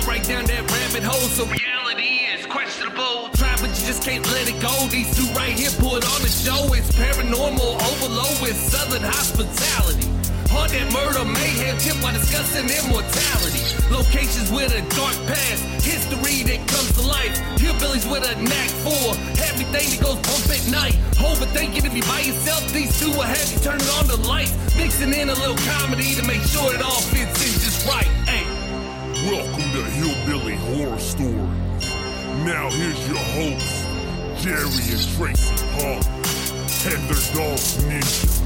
fell right down that rabbit hole. So reality is questionable. Try, but you just can't let it go. These two right here put on the show. It's paranormal overload with Southern hospitality. Hard that murder mayhem tip while discussing immortality. Locations with a dark past, history that comes to life. Hillbillies with a knack for everything that goes bump at night. Overthinking if you by yourself, these two will have you turning on the lights. Mixing in a little comedy to make sure it all fits in just right. Hey. Welcome to Hillbilly Horror Stories. Now here's your hosts, Jerry and Tracy Paul, and their dog Ninja.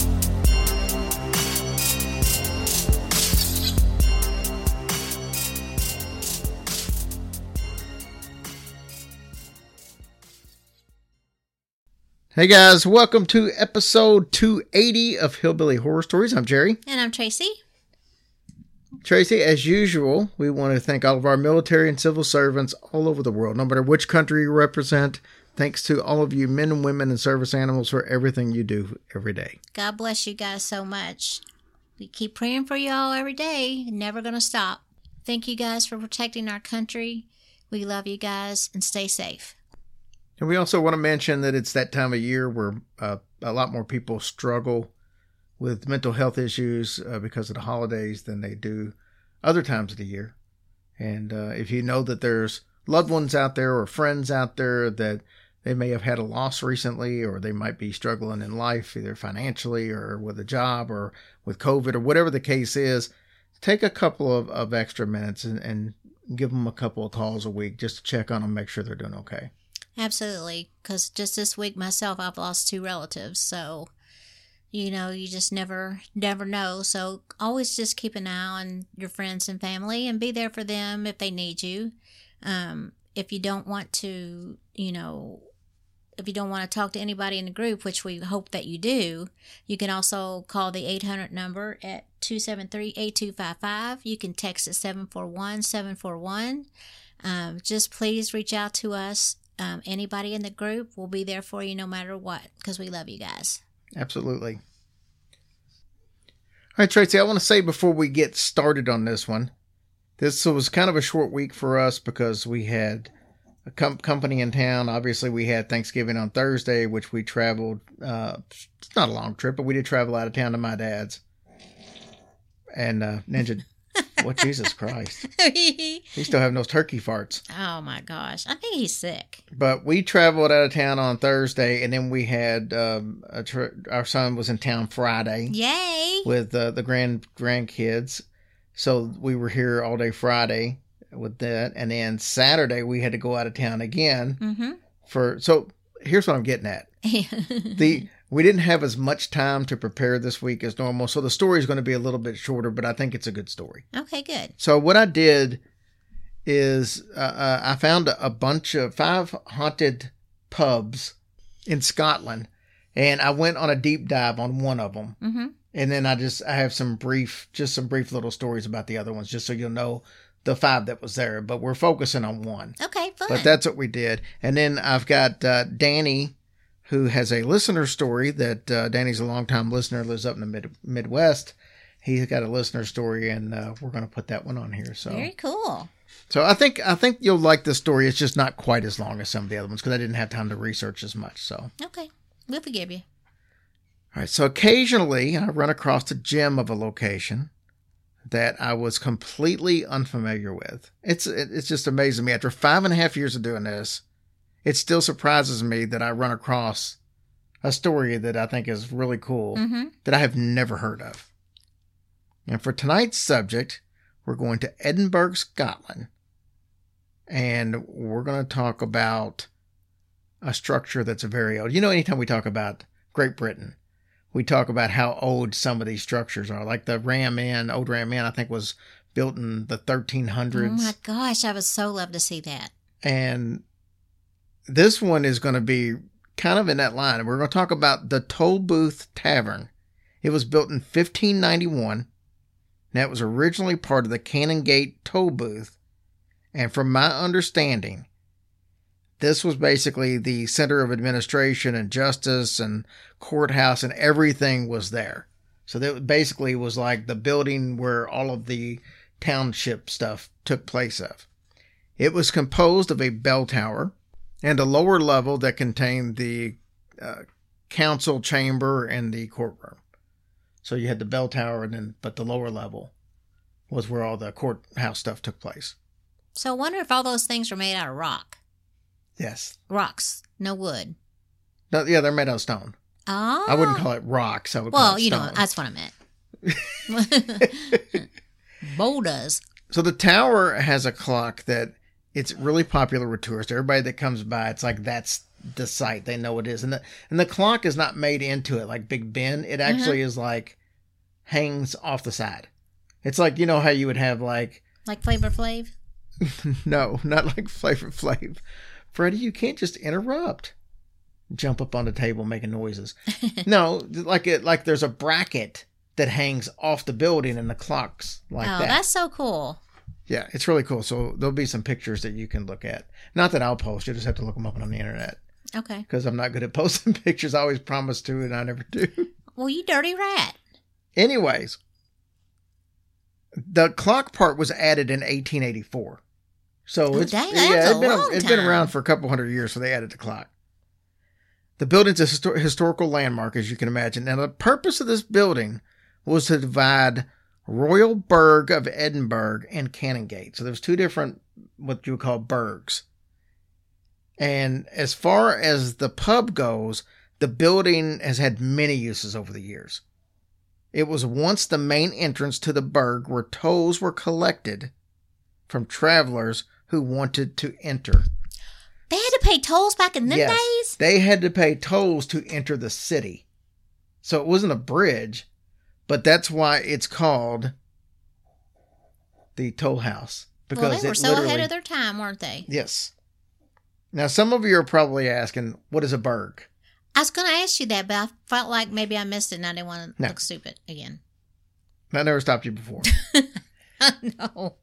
Hey guys, welcome to episode 280 of Hillbilly Horror Stories. I'm Jerry. And I'm Tracy. Tracy, as usual, we want to thank all of our military and civil servants all over the world, no matter which country you represent. Thanks to all of you men and women and service animals for everything you do every day. God bless you guys so much. We keep praying for you all every day. Never going to stop. Thank you guys for protecting our country. We love you guys and stay safe. And we also want to mention that it's that time of year where a lot more people struggle with mental health issues because of the holidays than they do other times of the year. And if you know that there's loved ones out there or friends out there that they may have had a loss recently, or they might be struggling in life, either financially or with a job or with COVID or whatever the case is, take a couple of extra minutes and give them a couple of calls a week just to check on them, make sure they're doing okay. Absolutely, because just this week myself, I've lost two relatives, so, you know, you just never know, so always just keep an eye on your friends and family and be there for them if they need you. If you don't want to, you know, if you don't want to talk to anybody in the group, which we hope that you do, you can also call the 800 number at 273-8255. You can text at 741-741. Just please reach out to us. Anybody in the group will be there for you no matter what, because we love you guys. Absolutely. All right, Tracy, I want to say before we get started on this one, this was kind of a short week for us because we had a company in town. Obviously, we had Thanksgiving on Thursday, which we traveled. It's not a long trip, but we did travel out of town to my dad's. And Ninja... What, Jesus Christ. He's still having those turkey farts. Oh, my gosh. I think he's sick. But we traveled out of town on Thursday, and then we had our son was in town Friday. Yay! With the grandkids. So we were here all day Friday with that. And then Saturday, we had to go out of town again. Mm-hmm. So here's what I'm getting at. We didn't have as much time to prepare this week as normal, so the story is going to be a little bit shorter, but I think it's a good story. Okay, good. So what I did is I found a bunch of 5 haunted pubs in Scotland, and I went on a deep dive on one of them. Mm-hmm. And then I have some brief little stories about the other ones, just so you'll know the 5 that was there. But we're focusing on one. Okay, fun. But that's what we did. And then I've got Danny, who has a listener story that Danny's a longtime listener, lives up in the Midwest. He's got a listener story, and we're going to put that one on here. So very cool. So I think you'll like this story. It's just not quite as long as some of the other ones because I didn't have time to research as much. So okay, we'll forgive you. All right. So occasionally I run across a gem of a location that I was completely unfamiliar with. It's just amazing me. After 5.5 years of doing this, it still surprises me that I run across a story that I think is really cool that I have never heard of. And for tonight's subject, we're going to Edinburgh, Scotland. And we're going to talk about a structure that's very old. You know, anytime we talk about Great Britain, we talk about how old some of these structures are. Like the Ram Inn, Old Ram Inn, I think was built in the 1300s. Oh my gosh, I would so love to see that. And this one is going to be kind of in that line. And we're going to talk about the Tolbooth Tavern. It was built in 1591. And that was originally part of the Canongate Tollbooth. And from my understanding, this was basically the center of administration and justice and courthouse and everything was there. So that basically was like the building where all of the township stuff took place of. It was composed of a bell tower and a lower level that contained the council chamber and the courtroom. So you had the bell tower, and then, but the lower level was where all the courthouse stuff took place. So I wonder if all those things were made out of rock. Yes. Rocks, no wood. No, yeah, they're made out of stone. Oh. I wouldn't call it rocks. I would call it stone. Well, you know, that's what I meant. Boulders. So the tower has a clock that it's really popular with tourists. Everybody that comes by, it's like, that's the site. They know it is. And the clock is not made into it like Big Ben. It actually is like hangs off the side. It's like, you know how you would have like... Like Flavor Flav? No, not like Flavor Flav. Freddie, you can't just interrupt. Jump up on the table making noises. No, like there's a bracket that hangs off the building and the clocks like that. Oh, that's so cool. Yeah, it's really cool. So there'll be some pictures that you can look at. Not that I'll post. You just have to look them up on the internet. Okay. Because I'm not good at posting pictures. I always promise to, and I never do. Well, you dirty rat. Anyways, the clock part was added in 1884. So it's been around for a couple hundred years, so they added the clock. The building's a historical landmark, as you can imagine. Now, the purpose of this building was to divide Royal Burg of Edinburgh and Canongate. So there's two different, what you would call, burgs. And as far as the pub goes, the building has had many uses over the years. It was once the main entrance to the burg where tolls were collected from travelers who wanted to enter. They had to pay tolls back in them days? They had to pay tolls to enter the city. So it wasn't a bridge, but that's why it's called the toll house. Because they were so ahead of their time, weren't they? Yes. Now, some of you are probably asking, what is a burg? I was going to ask you that, but I felt like maybe I missed it and I didn't want to look stupid again. I never stopped you before. No.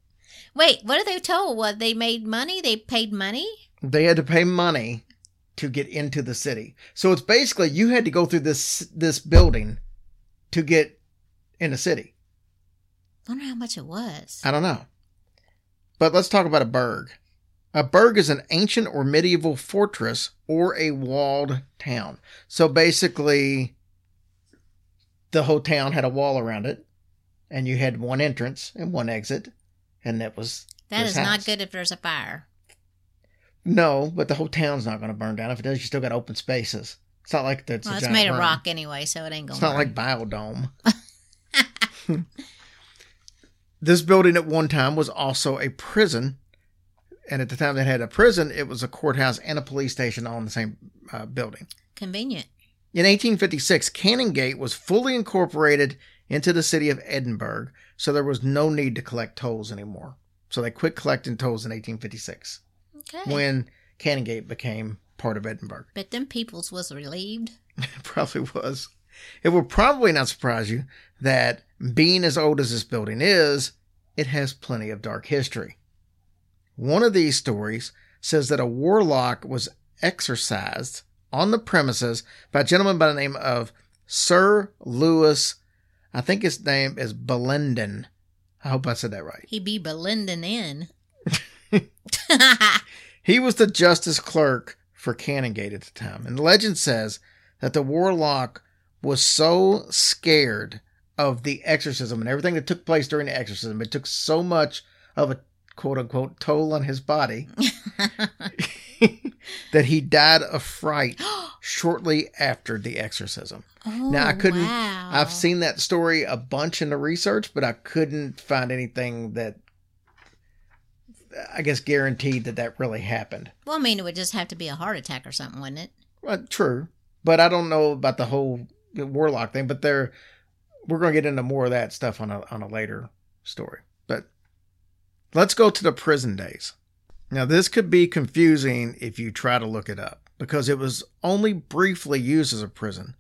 Wait, what are they told? What, they made money? They paid money? They had to pay money to get into the city. So it's basically you had to go through this building to get in the city. I wonder how much it was. I don't know. But let's talk about a burg. A burg is an ancient or medieval fortress or a walled town. So basically, the whole town had a wall around it, and you had one entrance and one exit, and that was that is house. Not good if there's a fire. No, but the whole town's not going to burn down. If it does, you still got open spaces. It's not like that's it's made of rock anyway, so it ain't going to burn. It's not like Biodome. This building at one time was also a prison. And at the time they had a prison, it was a courthouse and a police station all in the same building. Convenient. In 1856, Canongate was fully incorporated into the city of Edinburgh, so there was no need to collect tolls anymore. So they quit collecting tolls in 1856. Okay. When Canongate became part of Edinburgh. But them peoples was relieved. It probably was. It will probably not surprise you that being as old as this building is, it has plenty of dark history. One of these stories says that a warlock was exorcised on the premises by a gentleman by the name of Sir Lewis, I think his name is Belendon. I hope I said that right. He be Belendon in. He was the justice clerk for Canongate at the time. And legend says that the warlock was so scared of the exorcism and everything that took place during the exorcism. It took so much of a quote-unquote toll on his body that he died of fright shortly after the exorcism. Oh, now, I couldn't... Wow. I've seen that story a bunch in the research, but I couldn't find anything that... I guess guaranteed that really happened. Well, I mean, it would just have to be a heart attack or something, wouldn't it? Well, true. But I don't know about the whole warlock thing, but we're going to get into more of that stuff on a later story. But let's go to the prison days. Now, this could be confusing if you try to look it up, because it was only briefly used as a prison.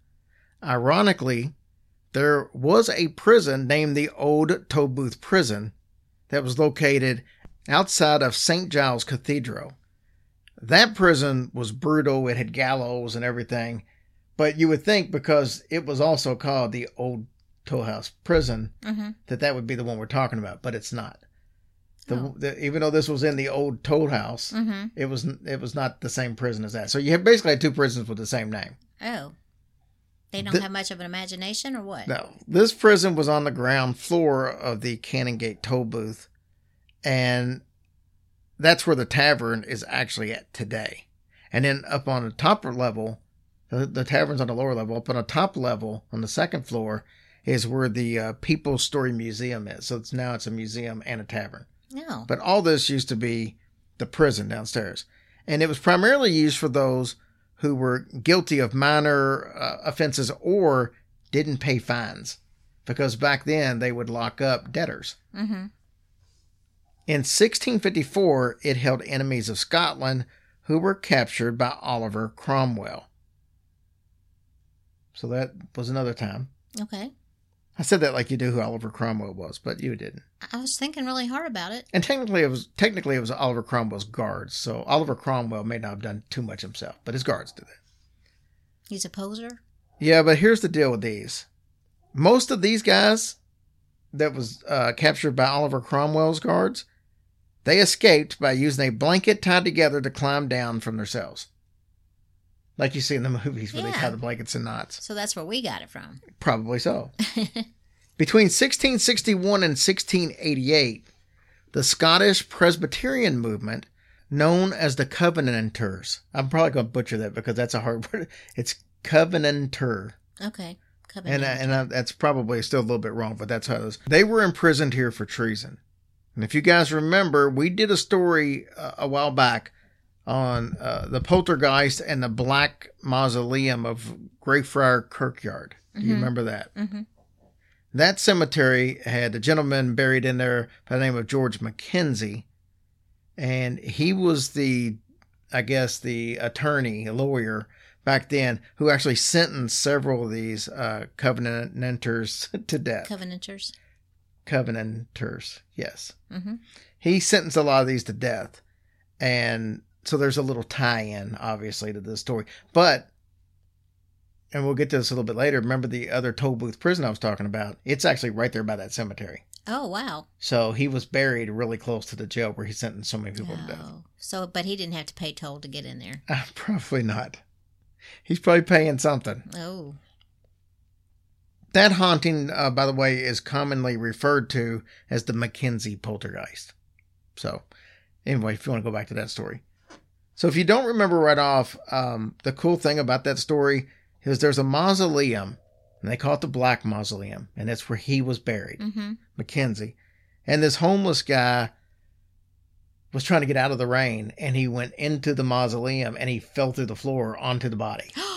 Ironically, there was a prison named the Old Tolbooth Prison that was located outside of St. Giles Cathedral. That prison was brutal. It had gallows and everything. But you would think, because it was also called the Old Tollhouse Prison, that would be the one we're talking about. But it's not. Even though this was in the old Toll House, mm-hmm. it was not the same prison as that. So you have basically two prisons with the same name. Oh. They don't have much of an imagination or what? No. This prison was on the ground floor of the Canongate Tollbooth, and that's where the tavern is actually at today. And then up on the top level, the tavern's on the lower level, up on the top level on the second floor is where the People's Story Museum is. So now it's a museum and a tavern. No. But all this used to be the prison downstairs. And it was primarily used for those who were guilty of minor offenses or didn't pay fines. Because back then, they would lock up debtors. Mm-hmm. In 1654, it held enemies of Scotland who were captured by Oliver Cromwell. So that was another time. Okay. I said that like you knew who Oliver Cromwell was, but you didn't. I was thinking really hard about it. And technically it was Oliver Cromwell's guards, so Oliver Cromwell may not have done too much himself, but his guards did it. He's a poser? Yeah, but here's the deal with these. Most of these guys that was captured by Oliver Cromwell's guards, they escaped by using a blanket tied together to climb down from their cells. Like you see in the movies where they tie the blankets in knots. So that's where we got it from. Probably so. Between 1661 and 1688, the Scottish Presbyterian movement, known as the Covenanters. I'm probably going to butcher that because that's a hard word. It's Covenanter. Okay. Covenanter. And that's probably still a little bit wrong, but that's how it is. They were imprisoned here for treason. And if you guys remember, we did a story a while back on the poltergeist and the black mausoleum of Greyfriar Kirkyard. Do you mm-hmm. remember that? Mm-hmm. That cemetery had a gentleman buried in there by the name of George McKenzie. And he was the attorney, a lawyer back then, who actually sentenced several of these covenanters to death. Covenanters, yes. Mm-hmm. He sentenced a lot of these to death. And so there's a little tie-in, obviously, to this story. But, and we'll get to this a little bit later, remember the other Tolbooth prison I was talking about? It's actually right there by that cemetery. Oh, wow. So he was buried really close to the jail where he sentenced so many people to death. So, but he didn't have to pay toll to get in there. Probably not. He's probably paying something. Oh. That haunting, by the way, is commonly referred to as the McKenzie poltergeist. So, anyway, if you want to go back to that story. So if you don't remember right off, the cool thing about that story is there's a mausoleum, and they call it the Black Mausoleum, and that's where he was buried, mm-hmm. McKenzie. And this homeless guy was trying to get out of the rain, and he went into the mausoleum, and he fell through the floor onto the body. Oh!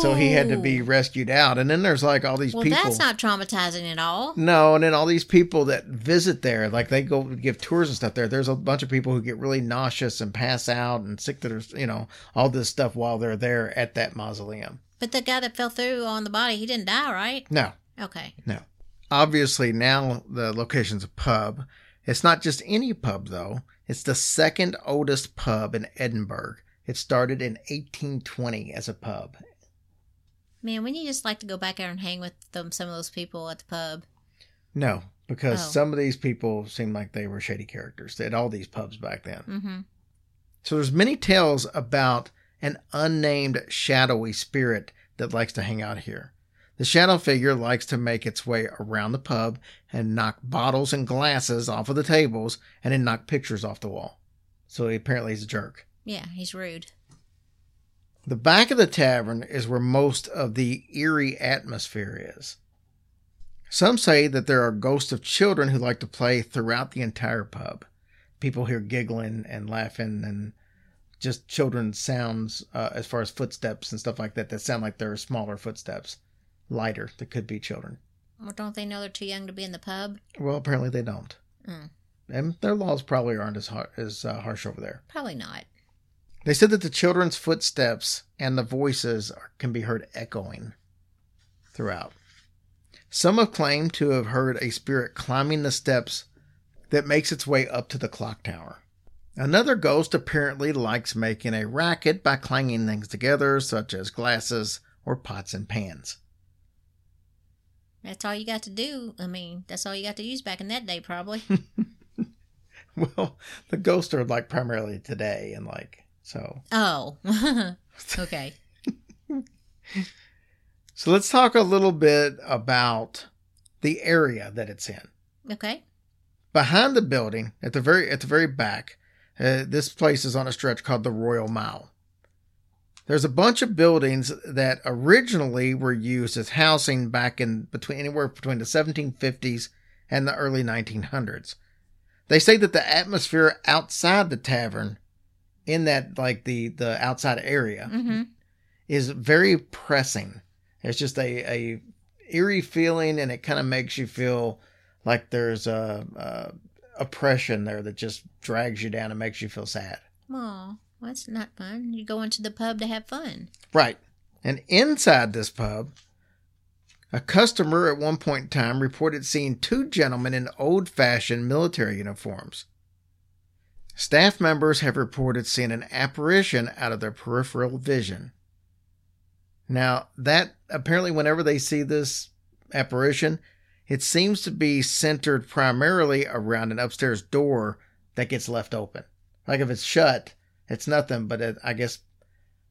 So he had to be rescued out. And then there's like all these people. Well, that's not traumatizing at all. No, and then all these people that visit there, like they go give tours and stuff there. There's a bunch of people who get really nauseous and pass out and sick to their, all this stuff while they're there at that mausoleum. But the guy that fell through on the body, he didn't die, right? No. Okay. No. Obviously, now the location's a pub. It's not just any pub, though. It's the second oldest pub in Edinburgh. It started in 1820 as a pub. Man, wouldn't you just like to go back there and hang with some of those people at the pub? No, because some of these people seemed like they were shady characters at all these pubs back then. Mm-hmm. So there's many tales about an unnamed shadowy spirit that likes to hang out here. The shadow figure likes to make its way around the pub and knock bottles and glasses off of the tables and then knock pictures off the wall. So apparently he's a jerk. Yeah, he's rude. The back of the tavern is where most of the eerie atmosphere is. Some say that there are ghosts of children who like to play throughout the entire pub. People hear giggling and laughing and just children's sounds as far as footsteps and stuff like that sound like they're smaller footsteps, lighter, that could be children. Well, don't they know they're too young to be in the pub? Well, apparently they don't. Mm. And their laws probably aren't as harsh over there. Probably not. They said that the children's footsteps and the voices can be heard echoing throughout. Some have claimed to have heard a spirit climbing the steps that makes its way up to the clock tower. Another ghost apparently likes making a racket by clanging things together, such as glasses or pots and pans. That's all you got to do. I mean, that's all you got to use back in that day, probably. Well, the ghosts are like primarily today and like so. Oh, okay. So let's talk a little bit about the area that it's in. Okay. Behind the building, at the very back, this place is on a stretch called the Royal Mile. There's a bunch of buildings that originally were used as housing back in between anywhere between the 1750s and the early 1900s. They say that the atmosphere outside the tavern, in that like the outside area, mm-hmm. is very pressing. It's just a eerie feeling, and it kind of makes you feel like there's a oppression there that just drags you down and makes you feel sad. Aw, that's not fun. You go into the pub to have fun. Right. And inside this pub, a customer at one point in time reported seeing two gentlemen in old-fashioned military uniforms. Staff members have reported seeing an apparition out of their peripheral vision. Now, that apparently whenever they see this apparition, it seems to be centered primarily around an upstairs door that gets left open. Like if it's shut, it's nothing, but I guess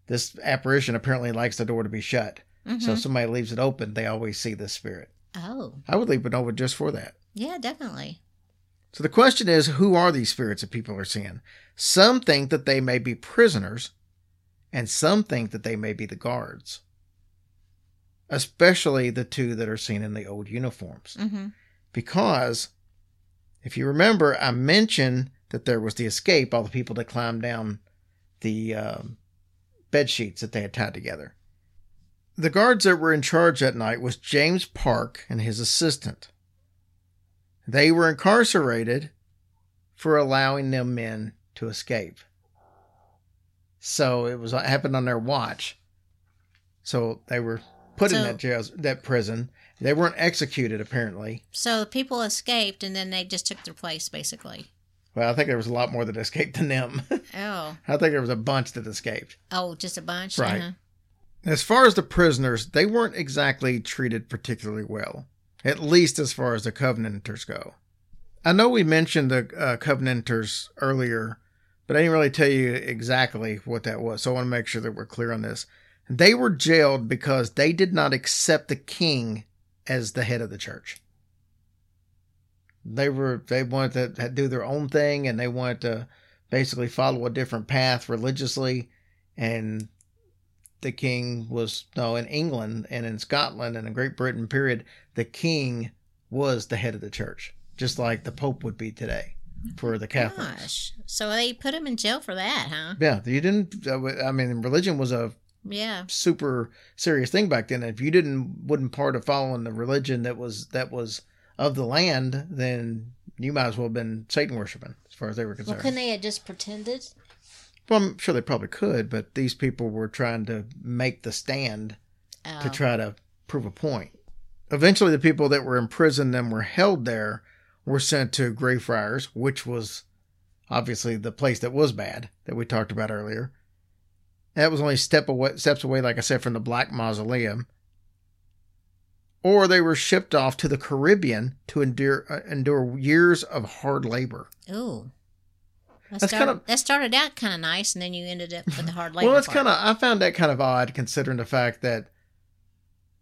this apparition apparently likes the door to be shut. Mm-hmm. So if somebody leaves it open, they always see this spirit. Oh. I would leave it open just for that. Yeah, definitely. So the question is, who are these spirits that people are seeing? Some think that they may be prisoners, and some think that they may be the guards. Especially the two that are seen in the old uniforms. Mm-hmm. Because, if you remember, I mentioned that there was the escape, all the people that climbed down the bed sheets that they had tied together. The guards that were in charge that night was James Park and his assistant. They were incarcerated for allowing them men to escape. So it happened on their watch. So they were put in that jail, that prison. They weren't executed, apparently. So people escaped, and then they just took their place, basically. Well, I think there was a lot more that escaped than them. Oh. I think there was a bunch that escaped. Oh, just a bunch? Right. Uh-huh. As far as the prisoners, they weren't exactly treated particularly well, at least as far as the Covenanters go. I know we mentioned the Covenanters earlier, but I didn't really tell you exactly what that was, so I want to make sure that we're clear on this. They were jailed because they did not accept the king as the head of the church. They wanted to do their own thing, and they wanted to basically follow a different path religiously. And the king was, no, in England and in Scotland and in Great Britain, period, the king was the head of the church, just like the Pope would be today for the Catholics. Gosh. So they put him in jail for that, huh? Yeah. You didn't, I mean, religion was a super serious thing back then. If you wouldn't part of following the religion that was of the land, then you might as well have been Satan worshiping, as far as they were concerned. Well, couldn't they have just pretended? Well, I'm sure they probably could, but these people were trying to make the stand to try to prove a point. Eventually, the people that were in prison and were held there were sent to Greyfriars, which was obviously the place that was bad that we talked about earlier. That was only steps away, like I said, from the Black Mausoleum. Or they were shipped off to the Caribbean to endure years of hard labor. Ooh. That started out kind of nice, and then you ended up with the hard labor. Well, it's kind of, I found that kind of odd, considering the fact that,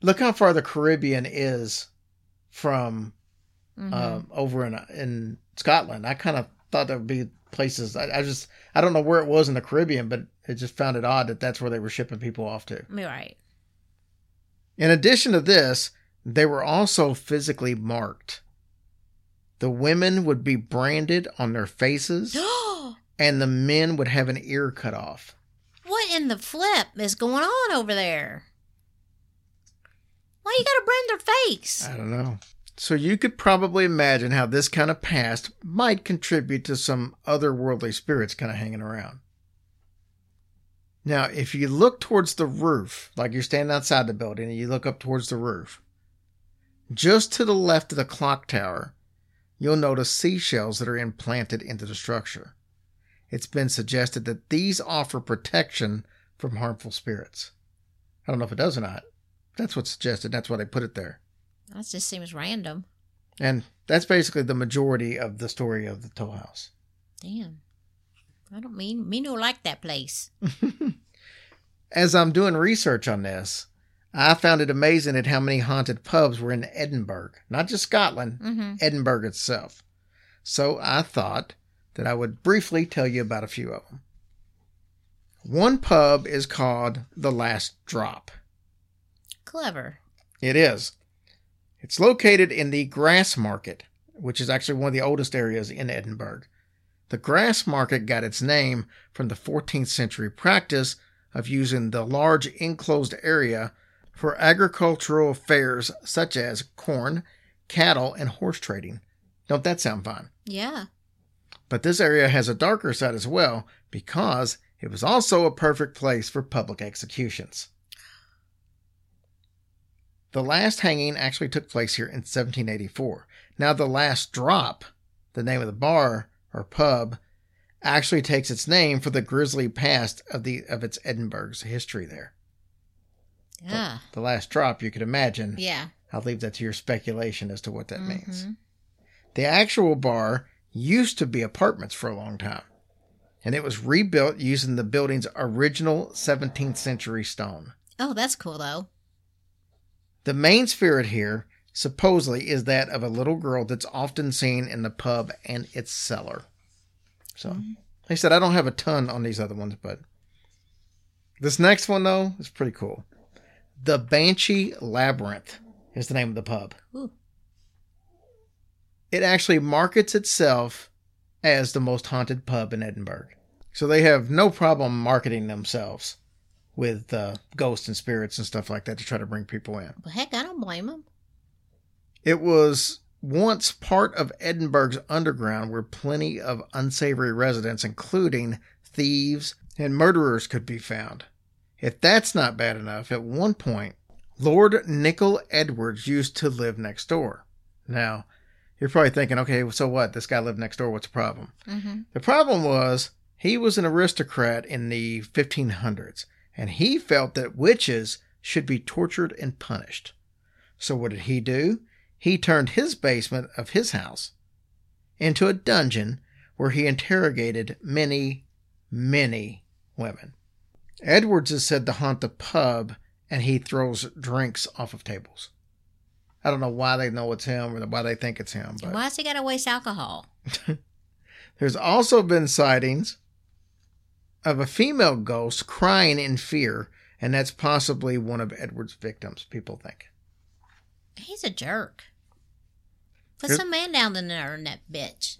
look how far the Caribbean is from over in Scotland. I kind of thought there would be places, I don't know where it was in the Caribbean, but I just found it odd that that's where they were shipping people off to. Right. In addition to this, they were also physically marked. The women would be branded on their faces, and the men would have an ear cut off. What in the flip is going on over there? Why you got to brand their face? I don't know. So you could probably imagine how this kind of past might contribute to some otherworldly spirits kind of hanging around. Now, if you look towards the roof, like you're standing outside the building and you look up towards the roof, just to the left of the clock tower, you'll notice seashells that are implanted into the structure. It's been suggested that these offer protection from harmful spirits. I don't know if it does or not. That's what's suggested. That's why they put it there. That just seems random. And that's basically the majority of the story of the Toll House. Damn. I don't mean, me no like that place. As I'm doing research on this, I found it amazing at how many haunted pubs were in Edinburgh. Not just Scotland, Edinburgh itself. So I thought that I would briefly tell you about a few of them. One pub is called The Last Drop. Clever. It is. It's located in the Grass Market, which is actually one of the oldest areas in Edinburgh. The Grass Market got its name from the 14th century practice of using the large enclosed area for agricultural fairs such as corn, cattle, and horse trading. Don't that sound fun? Yeah. But this area has a darker side as well because it was also a perfect place for public executions. The last hanging actually took place here in 1784. Now, The Last Drop, the name of the bar or pub, actually takes its name for the grisly past of its Edinburgh's history there. Yeah. The Last Drop, you could imagine. Yeah. I'll leave that to your speculation as to what that means. The actual bar used to be apartments for a long time, and it was rebuilt using the building's original 17th century stone. Oh, that's cool, though. The main spirit here, supposedly, is that of a little girl that's often seen in the pub and its cellar. So, like I said, I don't have a ton on these other ones, but this next one, though, is pretty cool. The Banshee Labyrinth is the name of the pub. Ooh. It actually markets itself as the most haunted pub in Edinburgh. So they have no problem marketing themselves with ghosts and spirits and stuff like that to try to bring people in. Well, heck, I don't blame them. It was once part of Edinburgh's underground where plenty of unsavory residents, including thieves and murderers, could be found. If that's not bad enough, at one point, Lord Nicol Edwards used to live next door. Now, you're probably thinking, okay, so what? This guy lived next door. What's the problem? The problem was he was an aristocrat in the 1500s, and he felt that witches should be tortured and punished. So what did he do? He turned his basement of his house into a dungeon where he interrogated many, many women. Edwards is said to haunt the pub, and he throws drinks off of tables. I don't know why they know it's him or why they think it's him. But why's he got to waste alcohol? There's also been sightings of a female ghost crying in fear, and that's possibly one of Edward's victims, people think. He's a jerk. Put some man down there in that bitch.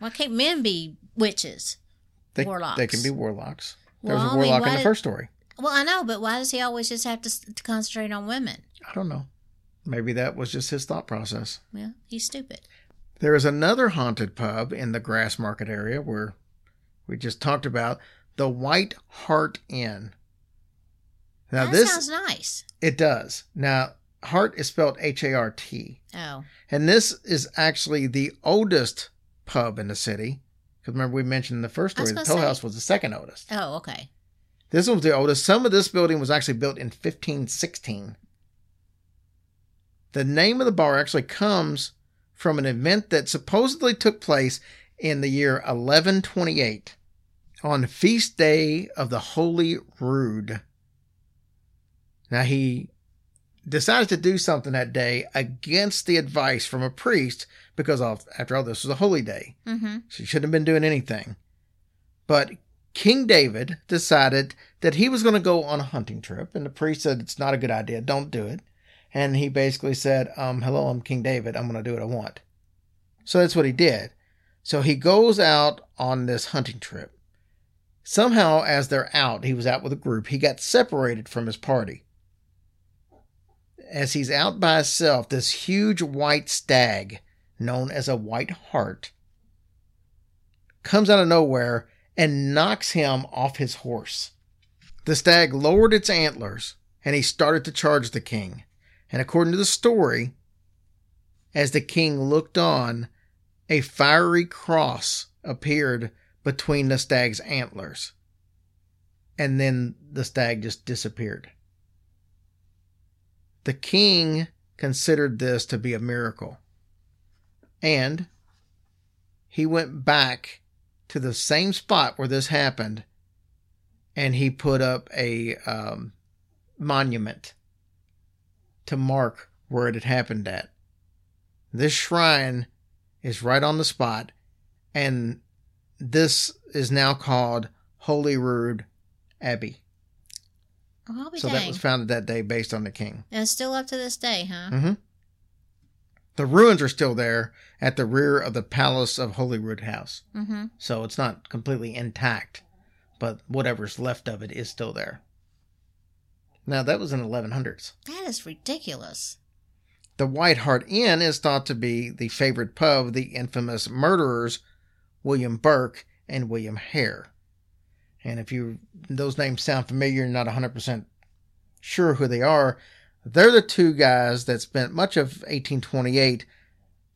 Why can't men be witches? Warlocks. They can be warlocks. There was a warlock in the first story. Well, I know, but why does he always just have to concentrate on women? I don't know. Maybe that was just his thought process. Yeah, he's stupid. There is another haunted pub in the Grass Market area where we just talked about, the White Hart Inn. Now, this sounds nice. It does. Now, Hart is spelled H-A-R-T. Oh. And this is actually the oldest pub in the city. Because remember, we mentioned in the first story, the Toll House was the second oldest. Oh, okay. This one's the oldest. Some of this building was actually built in 1516. The name of the bar actually comes from an event that supposedly took place in the year 1128 on feast day of the Holy Rood. Now, he decided to do something that day against the advice from a priest because, after all, this was a holy day. So he shouldn't have been doing anything. But King David decided that he was going to go on a hunting trip, and the priest said, it's not a good idea, don't do it. And he basically said, hello, I'm King David. I'm going to do what I want. So that's what he did. So he goes out on this hunting trip. Somehow, as they're out, he was out with a group. He got separated from his party. As he's out by himself, this huge white stag, known as a white hart, comes out of nowhere and knocks him off his horse. The stag lowered its antlers, and he started to charge the king. And according to the story, as the king looked on, a fiery cross appeared between the stag's antlers. And then the stag just disappeared. The king considered this to be a miracle. And he went back to the same spot where this happened, and he put up a monument to mark where it had happened at. This shrine is right on the spot, and this is now called Holyrood Abbey. Oh, so dang. That was founded that day based on the king. And it's still up to this day, huh? Mm-hmm. The ruins are still there at the rear of the Palace of Holyrood House. Mm-hmm. So it's not completely intact, but whatever's left of it is still there. Now, that was in the 1100s. That is ridiculous. The White Hart Inn is thought to be the favorite pub of the infamous murderers, William Burke and William Hare. And if those names sound familiar, you're not 100% sure who they are. They're the two guys that spent much of 1828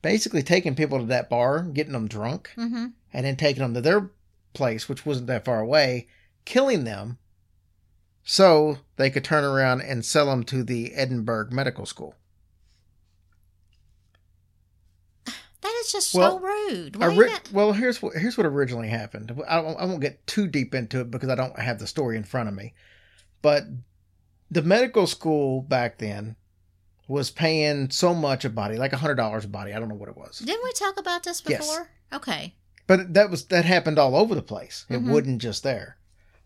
basically taking people to that bar, getting them drunk, mm-hmm. and then taking them to their place, which wasn't that far away, killing them so they could turn around and sell them to the Edinburgh Medical School. That is just so rude. Well, here's what originally happened. I won't get too deep into it because I don't have the story in front of me. But the medical school back then was paying so much a body, like $100 a body. I don't know what it was. Didn't we talk about this before? Yes. Okay. But that happened all over the place. It mm-hmm. wasn't just there.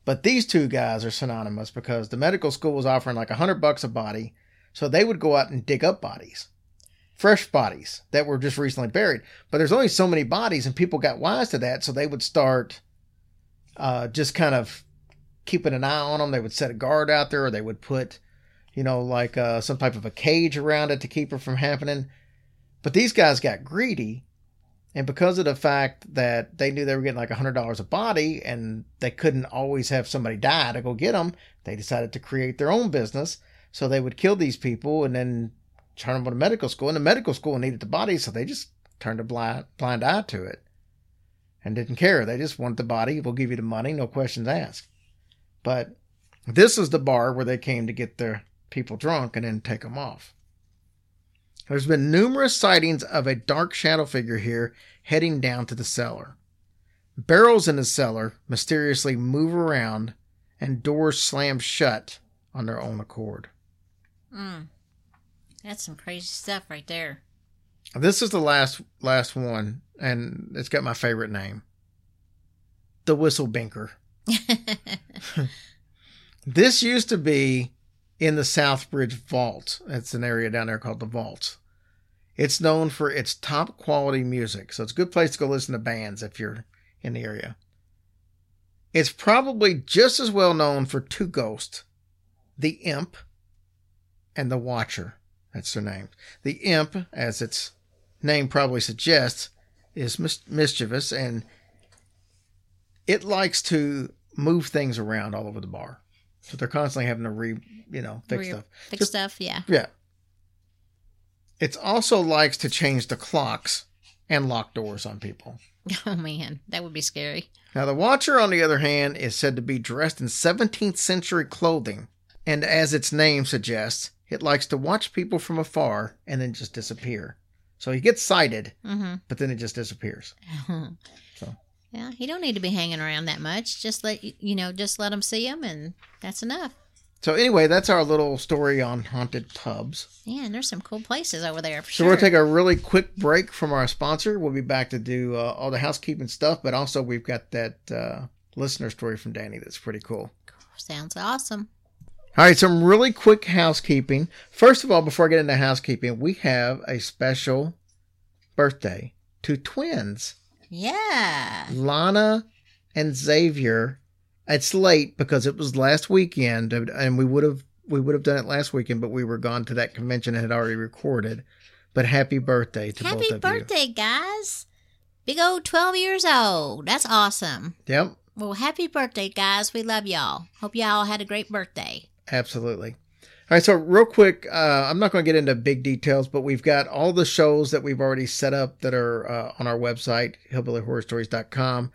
But these two guys are synonymous because the medical school was offering like $100 a body. So they would go out and dig up bodies. Fresh bodies that were just recently buried. But there's only so many bodies, and people got wise to that, so they would start just kind of keeping an eye on them. They would set a guard out there, or they would put, like some type of a cage around it to keep it from happening. But these guys got greedy, and because of the fact that they knew they were getting like $100 a body, and they couldn't always have somebody die to go get them, they decided to create their own business. So they would kill these people, and then turn them to medical school, and the medical school needed the body, so they just turned a blind eye to it and didn't care. They just wanted the body. We'll give you the money, no questions asked. But this is the bar where they came to get their people drunk and then take them off. There's been numerous sightings of a dark shadow figure here heading down to the cellar. Barrels in the cellar mysteriously move around and doors slam shut on their own accord. That's some crazy stuff right there. This is the last one, and it's got my favorite name. The Whistle Binker. This used to be in the Southbridge Vault. It's an area down there called the Vault. It's known for its top-quality music, so it's a good place to go listen to bands if you're in the area. It's probably just as well known for two ghosts, the Imp and the Watcher. That's their name. The Imp, as its name probably suggests, is mischievous, and it likes to move things around all over the bar. So they're constantly having to fix stuff. Yeah. It also likes to change the clocks and lock doors on people. Oh, man. That would be scary. Now, the Watcher, on the other hand, is said to be dressed in 17th century clothing, and as its name suggests, it likes to watch people from afar and then just disappear. So he gets sighted, mm-hmm. but then it just disappears. So. Yeah, he don't need to be hanging around that much. Just let him see him, and that's enough. So anyway, that's our little story on haunted pubs. Yeah, and there's some cool places over there for sure. So we're going to take a really quick break from our sponsor. We'll be back to do all the housekeeping stuff, but also we've got that listener story from Danny that's pretty cool. Sounds awesome. All right, some really quick housekeeping. First of all, before I get into housekeeping, we have a special birthday to twins. Yeah. Lana and Xavier. It's late because it was last weekend, and we would have done it last weekend, but we were gone to that convention and had already recorded. But happy birthday to both of you. Happy birthday, guys. Big old 12 years old. That's awesome. Yep. Well, happy birthday, guys. We love y'all. Hope y'all had a great birthday. Absolutely. All right, so real quick, I'm not going to get into big details, but we've got all the shows that we've already set up that are on our website, hillbillyhorrorstories.com.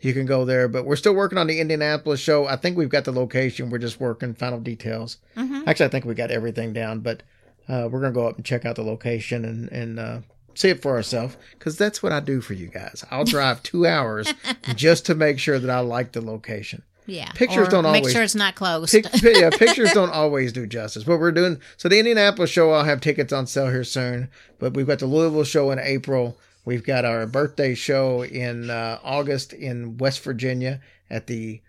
You can go there, but we're still working on the Indianapolis show. I think we've got the location. We're just working final details. Mm-hmm. Actually, I think we got everything down, but we're going to go up and check out the location and see it for ourselves, because that's what I do for you guys. I'll drive 2 hours just to make sure that I like the location. Yeah. Pictures don't always. Make sure it's not closed. Pictures don't always do justice. But we're doing. So the Indianapolis show, I'll have tickets on sale here soon. But we've got the Louisville show in April. We've got our birthday show in August in West Virginia at the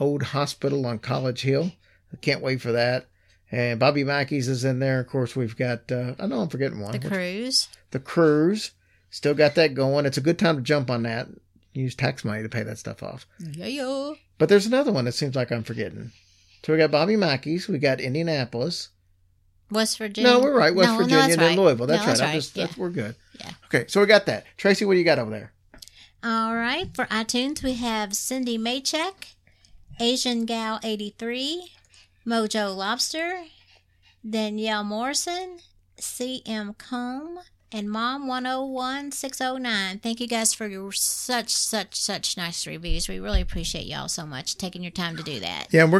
Old Hospital on College Hill. I can't wait for that. And Bobby Mackey's is in there. Of course, we've got, I know I'm forgetting one. The Cruise. Still got that going. It's a good time to jump on that. Use tax money to pay that stuff off. Yeah. But there's another one that seems like I'm forgetting. So we got Bobby Mackey's. We got Indianapolis. West Virginia. No, we're right. West Virginia and then Louisville. That's right. We're good. Yeah. Okay, so we got that. Tracy, what do you got over there? All right. For iTunes, we have Cindy Maychek, Asian Gal 83, Mojo Lobster, Danielle Morrison, C.M. Combe, and Mom 101609. Thank you guys for your such nice reviews. We really appreciate y'all so much taking your time to do that. Yeah, and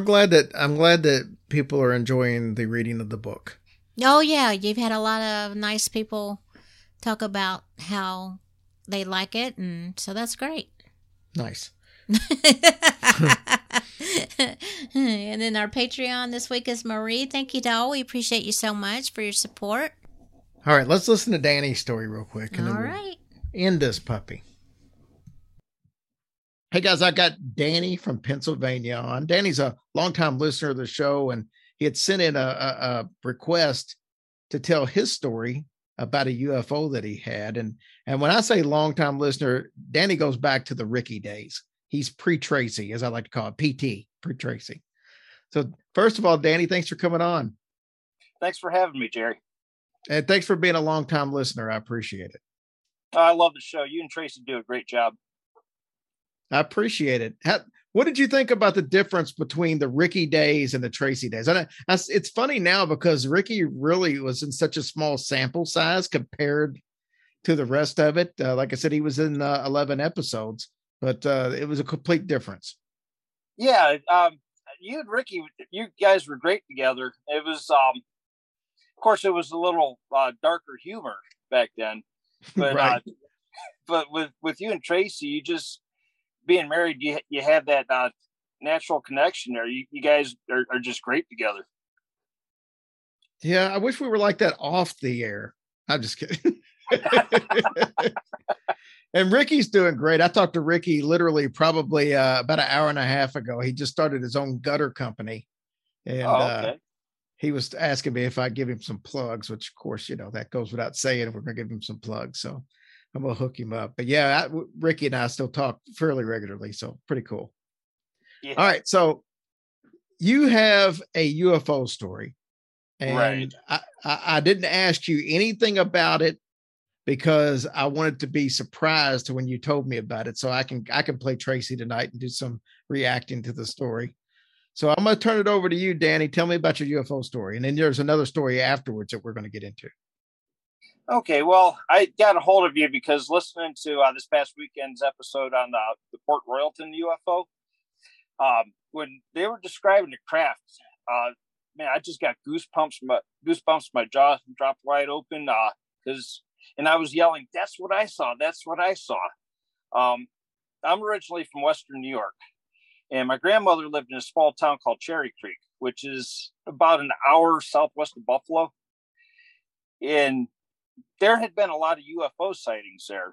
I'm glad that people are enjoying the reading of the book. Oh yeah, you've had a lot of nice people talk about how they like it, and so that's great. Nice. And then our Patreon this week is Marie. Thank you to all. We appreciate you so much for your support. All right, let's listen to Danny's story real quick. And all right. We'll end this puppy. Hey guys, I got Danny from Pennsylvania on. Danny's a longtime listener of the show, and he had sent in a request to tell his story about a UFO that he had. And when I say longtime listener, Danny goes back to the Ricky days. He's pre-Tracy, as I like to call it, PT, pre-Tracy. So first of all, Danny, thanks for coming on. Thanks for having me, Jerry. And thanks for being a longtime listener. I appreciate it. I love the show. You and Tracy do a great job. I appreciate it. What did you think about the difference between the Ricky days and the Tracy days? I it's funny now because Ricky really was in such a small sample size compared to the rest of it. Like I said, he was in 11 episodes, but it was a complete difference. Yeah. You and Ricky, you guys were great together. It was, of course, it was a little darker humor back then, but right. But with you and Tracy, you just, being married, you have that natural connection there. You guys are just great together. Yeah, I wish we were like that off the air. I'm just kidding. And Ricky's doing great. I talked to Ricky literally probably about an hour and a half ago. He just started his own gutter company. And he was asking me if I give him some plugs, which of course, you know, that goes without saying. We're going to give him some plugs. So I'm going to hook him up. But yeah, Ricky and I still talk fairly regularly. So pretty cool. Yeah. All right. So you have a UFO story. And right. I didn't ask you anything about it because I wanted to be surprised when you told me about it. So I can play Tracy tonight and do some reacting to the story. So I'm going to turn it over to you, Danny. Tell me about your UFO story. And then there's another story afterwards that we're going to get into. Okay, well, I got a hold of you because listening to this past weekend's episode on the Port Royalton UFO, when they were describing the craft, man, I just got goosebumps. My jaw dropped wide open because I was yelling, "That's what I saw! That's what I saw!" I'm originally from Western New York, and my grandmother lived in a small town called Cherry Creek, which is about an hour southwest of Buffalo, and there had been a lot of UFO sightings there.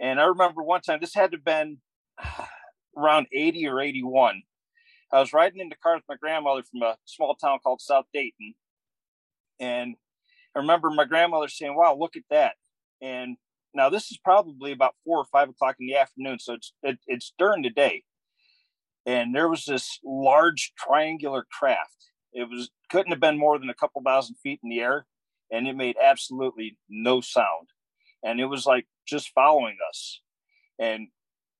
And I remember one time, this had to have been around 80 or 81. I was riding in the car with my grandmother from a small town called South Dayton. And I remember my grandmother saying, "Wow, look at that." And now this is probably about 4 or 5 o'clock in the afternoon. So it's during the day. And there was this large triangular craft. It couldn't have been more than a couple thousand feet in the air. And it made absolutely no sound. And it was like just following us. And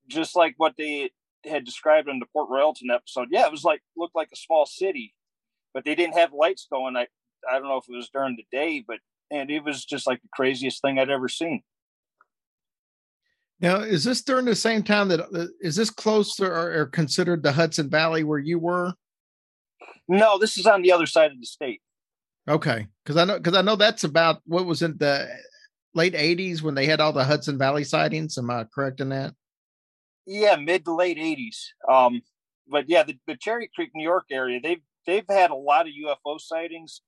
just like what they had described in the Port Royalton episode, yeah, it was like, looked like a small city, but they didn't have lights going. I don't know if it was during the day, but it was just like the craziest thing I'd ever seen. Now, is this during the same time is this close or considered the Hudson Valley where you were? No, this is on the other side of the state. Okay, because I know that's about what was in the late 80s when they had all the Hudson Valley sightings? Am I correct in that? Yeah, mid to late 80s. But yeah, the Cherry Creek, New York area, they've had a lot of UFO sightings.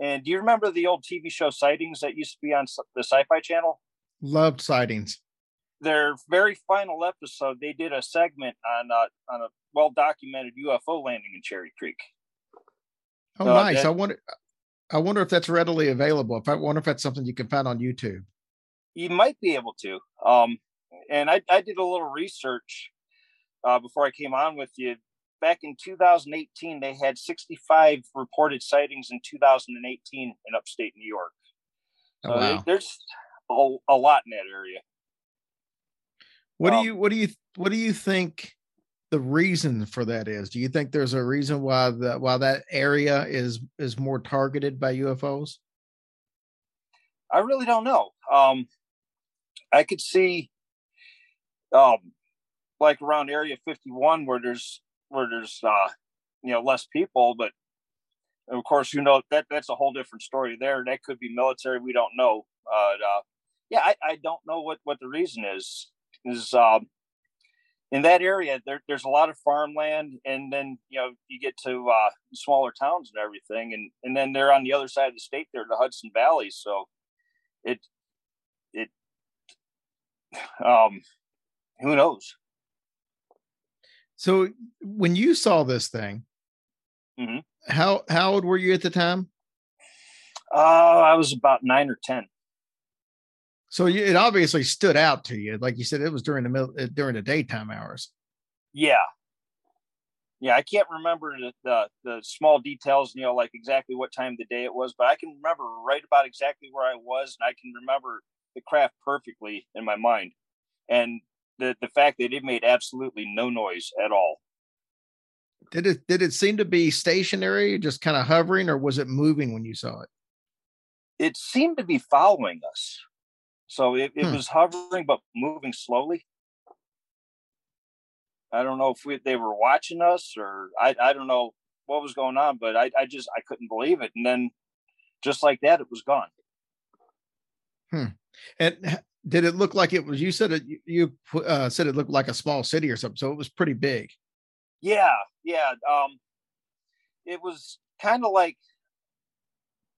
And do you remember the old TV show Sightings that used to be on the Sci-Fi Channel? Loved Sightings. Their very final episode, they did a segment on a well-documented UFO landing in Cherry Creek. Oh, so nice. I wonder if that's readily available. If I wonder if that's something you can find on YouTube. You might be able to. And I did a little research before I came on with you. Back in 2018, they had 65 reported sightings in 2018 in upstate New York. So oh, wow. There's a lot in that area. What do you think the reason for that is? Do you think there's a reason why that area is more targeted by UFOs? I really don't know. I could see, like around Area 51 where there's less people, but of course, that's a whole different story there. That could be military. We don't know. I don't know what the reason is. In that area there's a lot of farmland, and then you get to smaller towns and everything, and then they're on the other side of the state there, the Hudson Valley, so it who knows. So when you saw this thing, mm-hmm. how old were you at the time? I was about 9 or 10. So it obviously stood out to you. Like you said, it was during the daytime hours. Yeah. Yeah. I can't remember the small details, like exactly what time of the day it was, but I can remember right about exactly where I was. And I can remember the craft perfectly in my mind. And the fact that it made absolutely no noise at all. Did it seem to be stationary, just kind of hovering, or was it moving when you saw it? It seemed to be following us. So it was hovering, but moving slowly. I don't know if they were watching us, or I don't know what was going on, but I couldn't believe it. And then just like that, it was gone. And did it look like it was, you said it looked like a small city or something. So it was pretty big. Yeah. Yeah. It was kind of like,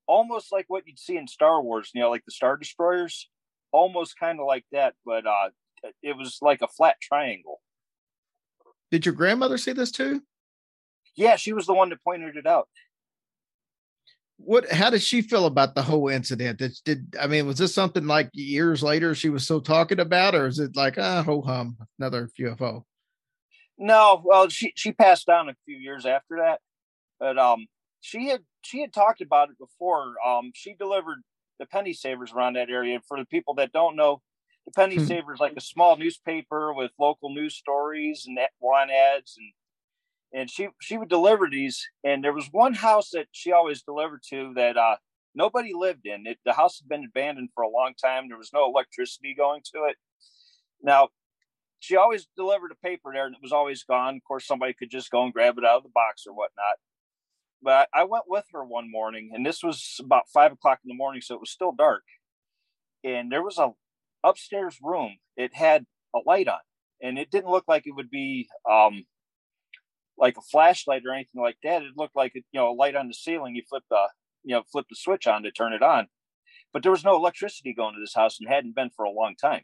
almost like what you'd see in Star Wars, like the Star Destroyers. Almost kind of like that, but it was like a flat triangle. Did your grandmother see this too? Yeah, she was the one that pointed it out. How did she feel about the whole incident? Was this something like years later she was still talking about, or is it like, ho hum, another UFO? No, well, she passed on a few years after that, but she had talked about it before. She delivered the penny savers around that area. For the people that don't know, the penny savers, like a small newspaper with local news stories and want ads. And she would deliver these. And there was one house that she always delivered to that nobody lived in. The house had been abandoned for a long time. There was no electricity going to it. Now, she always delivered a paper there, and it was always gone. Of course, somebody could just go and grab it out of the box or whatnot. But I went with her one morning, and this was about 5 o'clock in the morning, so it was still dark. And there was a upstairs room. It had a light on, and it didn't look like it would be like a flashlight or anything like that. It looked like a light on the ceiling. You flip the switch on to turn it on, but there was no electricity going to this house, and hadn't been for a long time.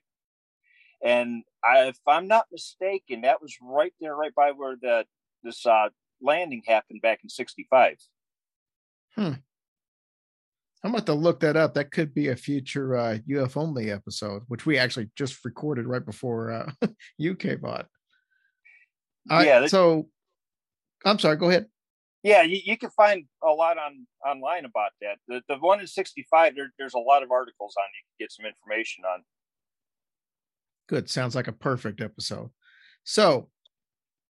And if I'm not mistaken, that was right there, right by where this landing happened back in 65. I'm about to look that up. That could be a future UF Only episode, which we actually just recorded right before you came on. So I'm sorry, go ahead. Yeah, you can find a lot online about that. The one in 65, there's a lot of articles on. You can get some information on. Good. Sounds like a perfect episode. So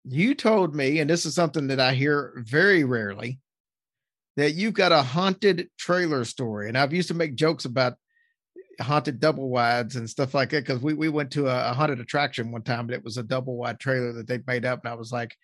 you told me, and this is something that I hear very rarely, that you've got a haunted trailer story. And I've used to make jokes about haunted double wides and stuff like that, because we went to a haunted attraction one time, but it was a double wide trailer that they made up. And I was like,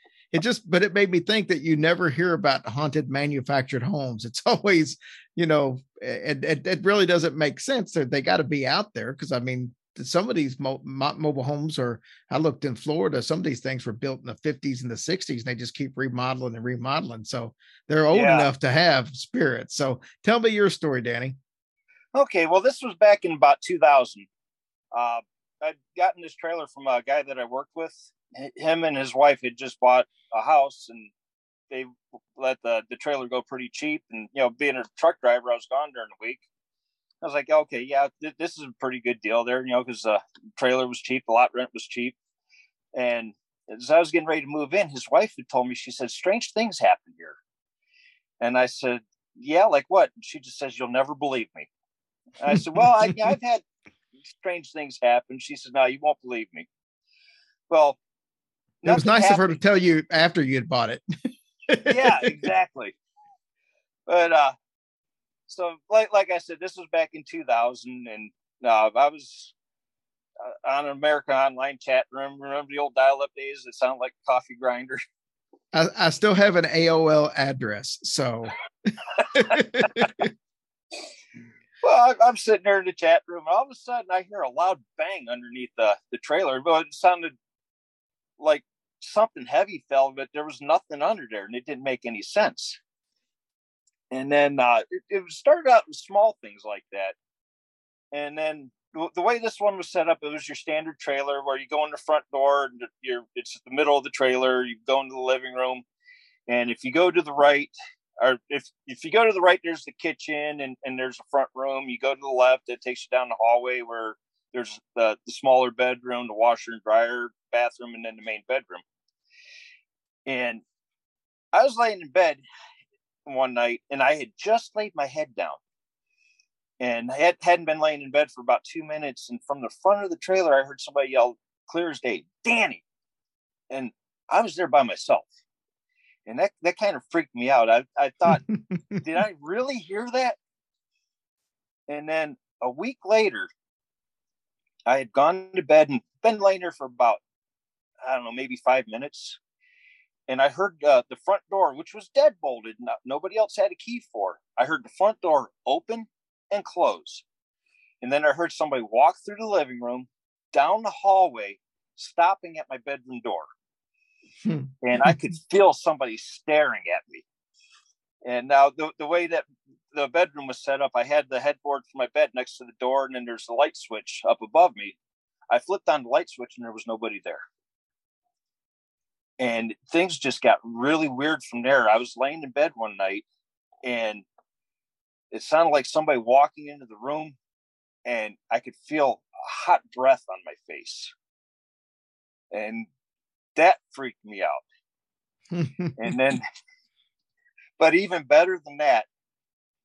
but it made me think that you never hear about haunted manufactured homes. It's always, you know, it really doesn't make sense that they got to be out there. Cause I mean, some of these mobile homes are, I looked in Florida, some of these things were built in the 1950s and the 1960s, and they just keep remodeling and remodeling. So they're old enough to have spirits. So tell me your story, Danny. Okay. Well, this was back in about 2000. I'd gotten this trailer from a guy that I worked with. Him and his wife had just bought a house, and they let the trailer go pretty cheap. And, you know, being a truck driver, I was gone during the week. I was like, okay, yeah, this is a pretty good deal there, you know, because the trailer was cheap, the lot rent was cheap. And as I was getting ready to move in, his wife had told me, she said, strange things happen here. And I said, yeah, like what? And she just says, you'll never believe me. And I said, well, I've had strange things happen. She said, no, you won't believe me. Well, it was nice of her to tell you after you had bought it. Yeah, exactly. But so like I said, this was back in 2000, and I was on an American Online chat room. Remember the old dial-up days? It sounded like a coffee grinder. I still have an AOL address, so. Well, I'm sitting there in the chat room, and all of a sudden I hear a loud bang underneath the trailer, but it sounded like something heavy fell, but there was nothing under there, and it didn't make any sense. And then it started out with small things like that. And then the way this one was set up, it was your standard trailer where you go in the front door, and it's the middle of the trailer, you go into the living room, and if you go to the right, or if you go to the right, there's the kitchen and there's a front room. You go to the left, it takes you down the hallway where there's the smaller bedroom, the washer and dryer, bathroom, and then the main bedroom. And I was laying in bed one night, and I had just laid my head down, and I hadn't been laying in bed for about 2 minutes. And from the front of the trailer, I heard somebody yell clear as day, Danny. And I was there by myself. And that kind of freaked me out. I thought, did I really hear that? And then a week later, I had gone to bed and been laying there for about, I don't know, maybe 5 minutes. And I heard the front door, which was deadbolted. Nobody else had a key for it. I heard the front door open and close. And then I heard somebody walk through the living room, down the hallway, stopping at my bedroom door. And I could feel somebody staring at me. And now the way that the bedroom was set up, I had the headboard for my bed next to the door, and then there's the light switch up above me. I flipped on the light switch, and there was nobody there. And things just got really weird from there. I was laying in bed one night, and it sounded like somebody walking into the room, and I could feel a hot breath on my face. And that freaked me out. And then, but even better than that,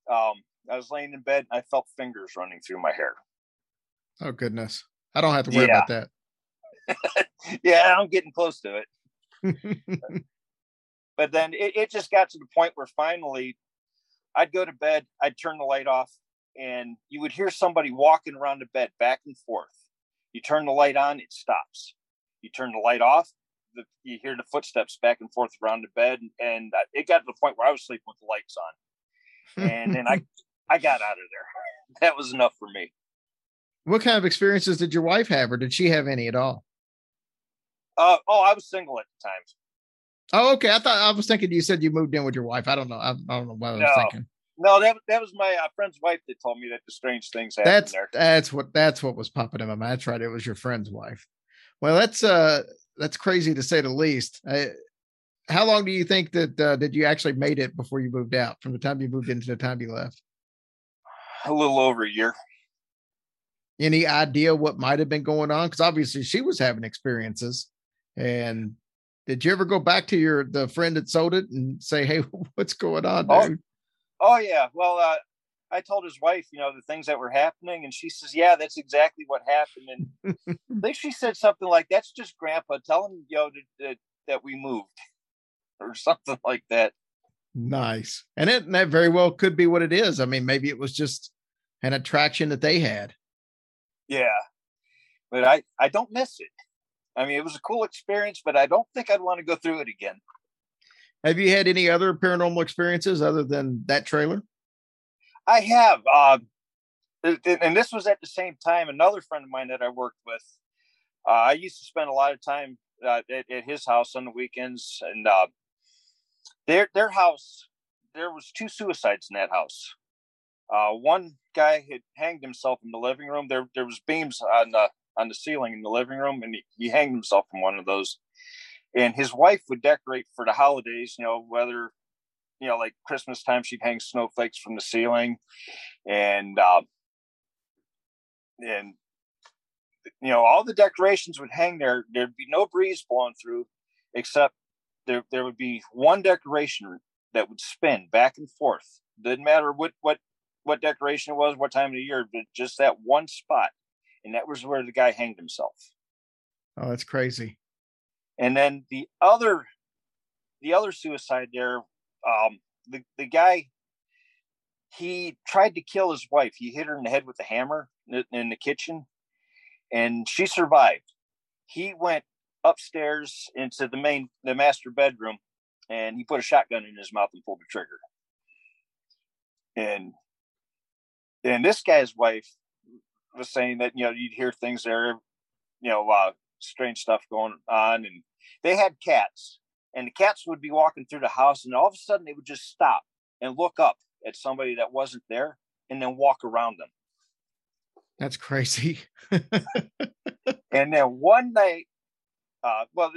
I was laying in bed and I felt fingers running through my hair. Oh, goodness. I don't have to worry about that. Yeah, I'm getting close to it. But then it just got to the point where finally I'd go to bed, I'd turn the light off, and you would hear somebody walking around the bed back and forth. You turn the light on, it stops. You turn the light off, you hear the footsteps back and forth around the bed. And it got to the point where I was sleeping with the lights on. And then I got out of there. That was enough for me. What kind of experiences did your wife have, or did she have any at all? I was single at the time. Oh, okay. I was thinking you said you moved in with your wife. I don't know. I don't know what I was thinking. No, that was my friend's wife that told me that the strange things happened there. That's what was popping in my mind. That's right. It was your friend's wife. Well, that's crazy to say the least. How long do you think that did you actually made it before you moved out, from the time you moved in to the time you left? A little over a year. Any idea what might have been going on? Because obviously she was having experiences. And did you ever go back to the friend that sold it and say, hey, what's going on, dude? Oh yeah. Well, I told his wife, you know, the things that were happening. And she says, yeah, that's exactly what happened. And I think she said something like, that's just Grandpa telling, you know, that we moved, or something like that. Nice. And that very well could be what it is. I mean, maybe it was just an attraction that they had. Yeah. But I don't miss it. I mean, it was a cool experience, but I don't think I'd want to go through it again. Have you had any other paranormal experiences other than that trailer? I have. And this was at the same time. Another friend of mine that I worked with, I used to spend a lot of time at his house on the weekends. And their house, there was 2 suicides in that house. One guy had hanged himself in the living room. There was beams on the ceiling in the living room, and he hanged himself from one of those. And his wife would decorate for the holidays, whether, like Christmas time, she'd hang snowflakes from the ceiling. And all the decorations would hang there. There'd be no breeze blowing through, except there would be one decoration that would spin back and forth. Didn't matter what decoration it was, what time of the year, but just that one spot. And that was where the guy hanged himself. Oh, that's crazy. And then the other suicide there, the guy, he tried to kill his wife. He hit her in the head with a hammer in the kitchen, and she survived. He went upstairs into the master bedroom, and he put a shotgun in his mouth and pulled the trigger. And this guy's wife was saying that, you'd hear things there, strange stuff going on, and they had cats, and the cats would be walking through the house, and all of a sudden they would just stop and look up at somebody that wasn't there and then walk around them. That's crazy. And then one night, it was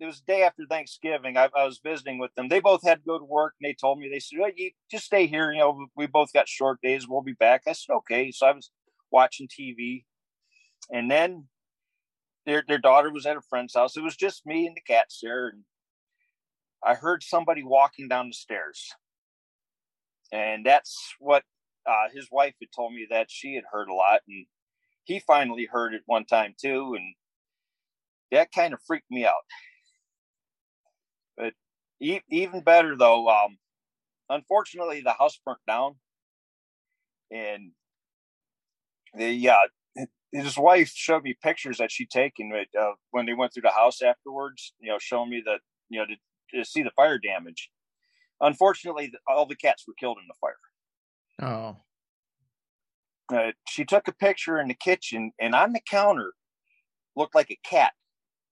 the day after Thanksgiving. I was visiting with them. They both had to go to work, and they told me, they said, well, you just stay here. We both got short days. We'll be back. I said, okay. So I was watching TV, and then their daughter was at a friend's house. It was just me and the cats there. And I heard somebody walking down the stairs. And that's what his wife had told me, that she had heard a lot. And he finally heard it one time too. And that kind of freaked me out. But even better though, unfortunately the house burnt down, and his wife showed me pictures that she'd taken when they went through the house afterwards, showing me that, to see the fire damage. Unfortunately, all the cats were killed in the fire. Oh. She took a picture in the kitchen, and on the counter looked like a cat,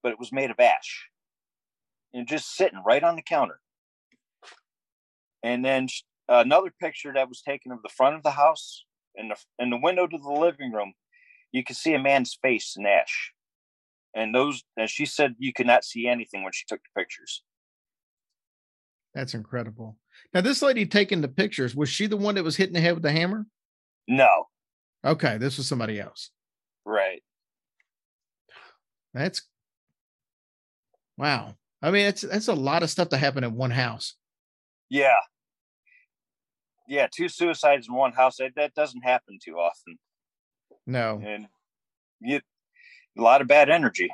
but it was made of ash and just sitting right on the counter. And then another picture that was taken of the front of the house and the window to the living room. You could see a man's face in ash, and she said you could not see anything when she took the pictures. That's incredible. Now, this lady taking the pictures, was she the one that was hitting the head with the hammer? No. Okay, this was somebody else. Right. That's wow. I mean, that's a lot of stuff to happen in one house. Yeah. Yeah, 2 suicides in one house. That doesn't happen too often. No. And a lot of bad energy.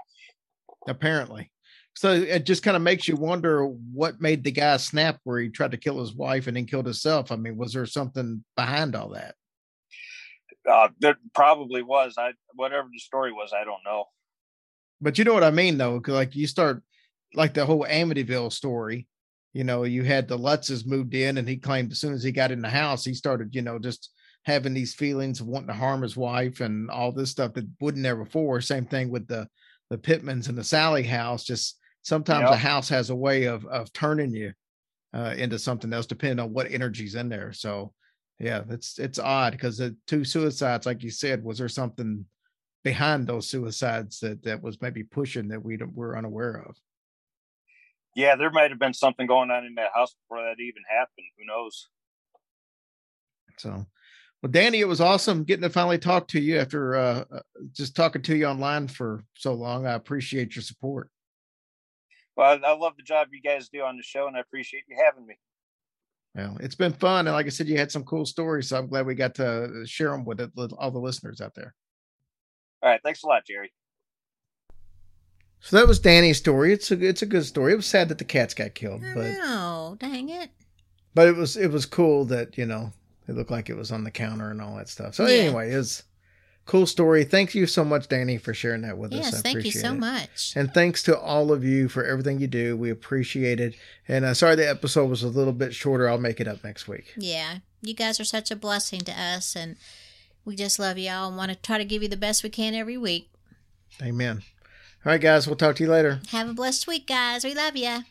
Apparently. So it just kind of makes you wonder what made the guy snap where he tried to kill his wife and then killed himself. I mean, was there something behind all that? There probably was. Whatever the story was, I don't know. But you know what I mean, though? Because you start like the whole Amityville story, you had the Lutzes moved in, and he claimed as soon as he got in the house, he started, just having these feelings of wanting to harm his wife and all this stuff that wasn't there before. Same thing with the Pittmans and the Sally house. Just sometimes a house has a way of turning you into something else, depending on what energy's in there. So yeah, it's odd, because the 2 suicides, like you said, was there something behind those suicides that was maybe pushing that we're unaware of? Yeah, there might've been something going on in that house before that even happened. Who knows? So, well, Danny, it was awesome getting to finally talk to you after just talking to you online for so long. I appreciate your support. Well, I love the job you guys do on the show, and I appreciate you having me. Well, it's been fun. And like I said, you had some cool stories, so I'm glad we got to share them with all the listeners out there. All right. Thanks a lot, Jerry. So that was Danny's story. It's a good story. It was sad that the cats got killed. Oh, dang it. But it was cool that, it looked like it was on the counter and all that stuff. So anyway, Cool story. Thank you so much, Danny, for sharing that with us. Yes, thank you so much. And thanks to all of you for everything you do. We appreciate it. And sorry the episode was a little bit shorter. I'll make it up next week. Yeah. You guys are such a blessing to us, and we just love y'all and want to try to give you the best we can every week. Amen. All right, guys. We'll talk to you later. Have a blessed week, guys. We love you.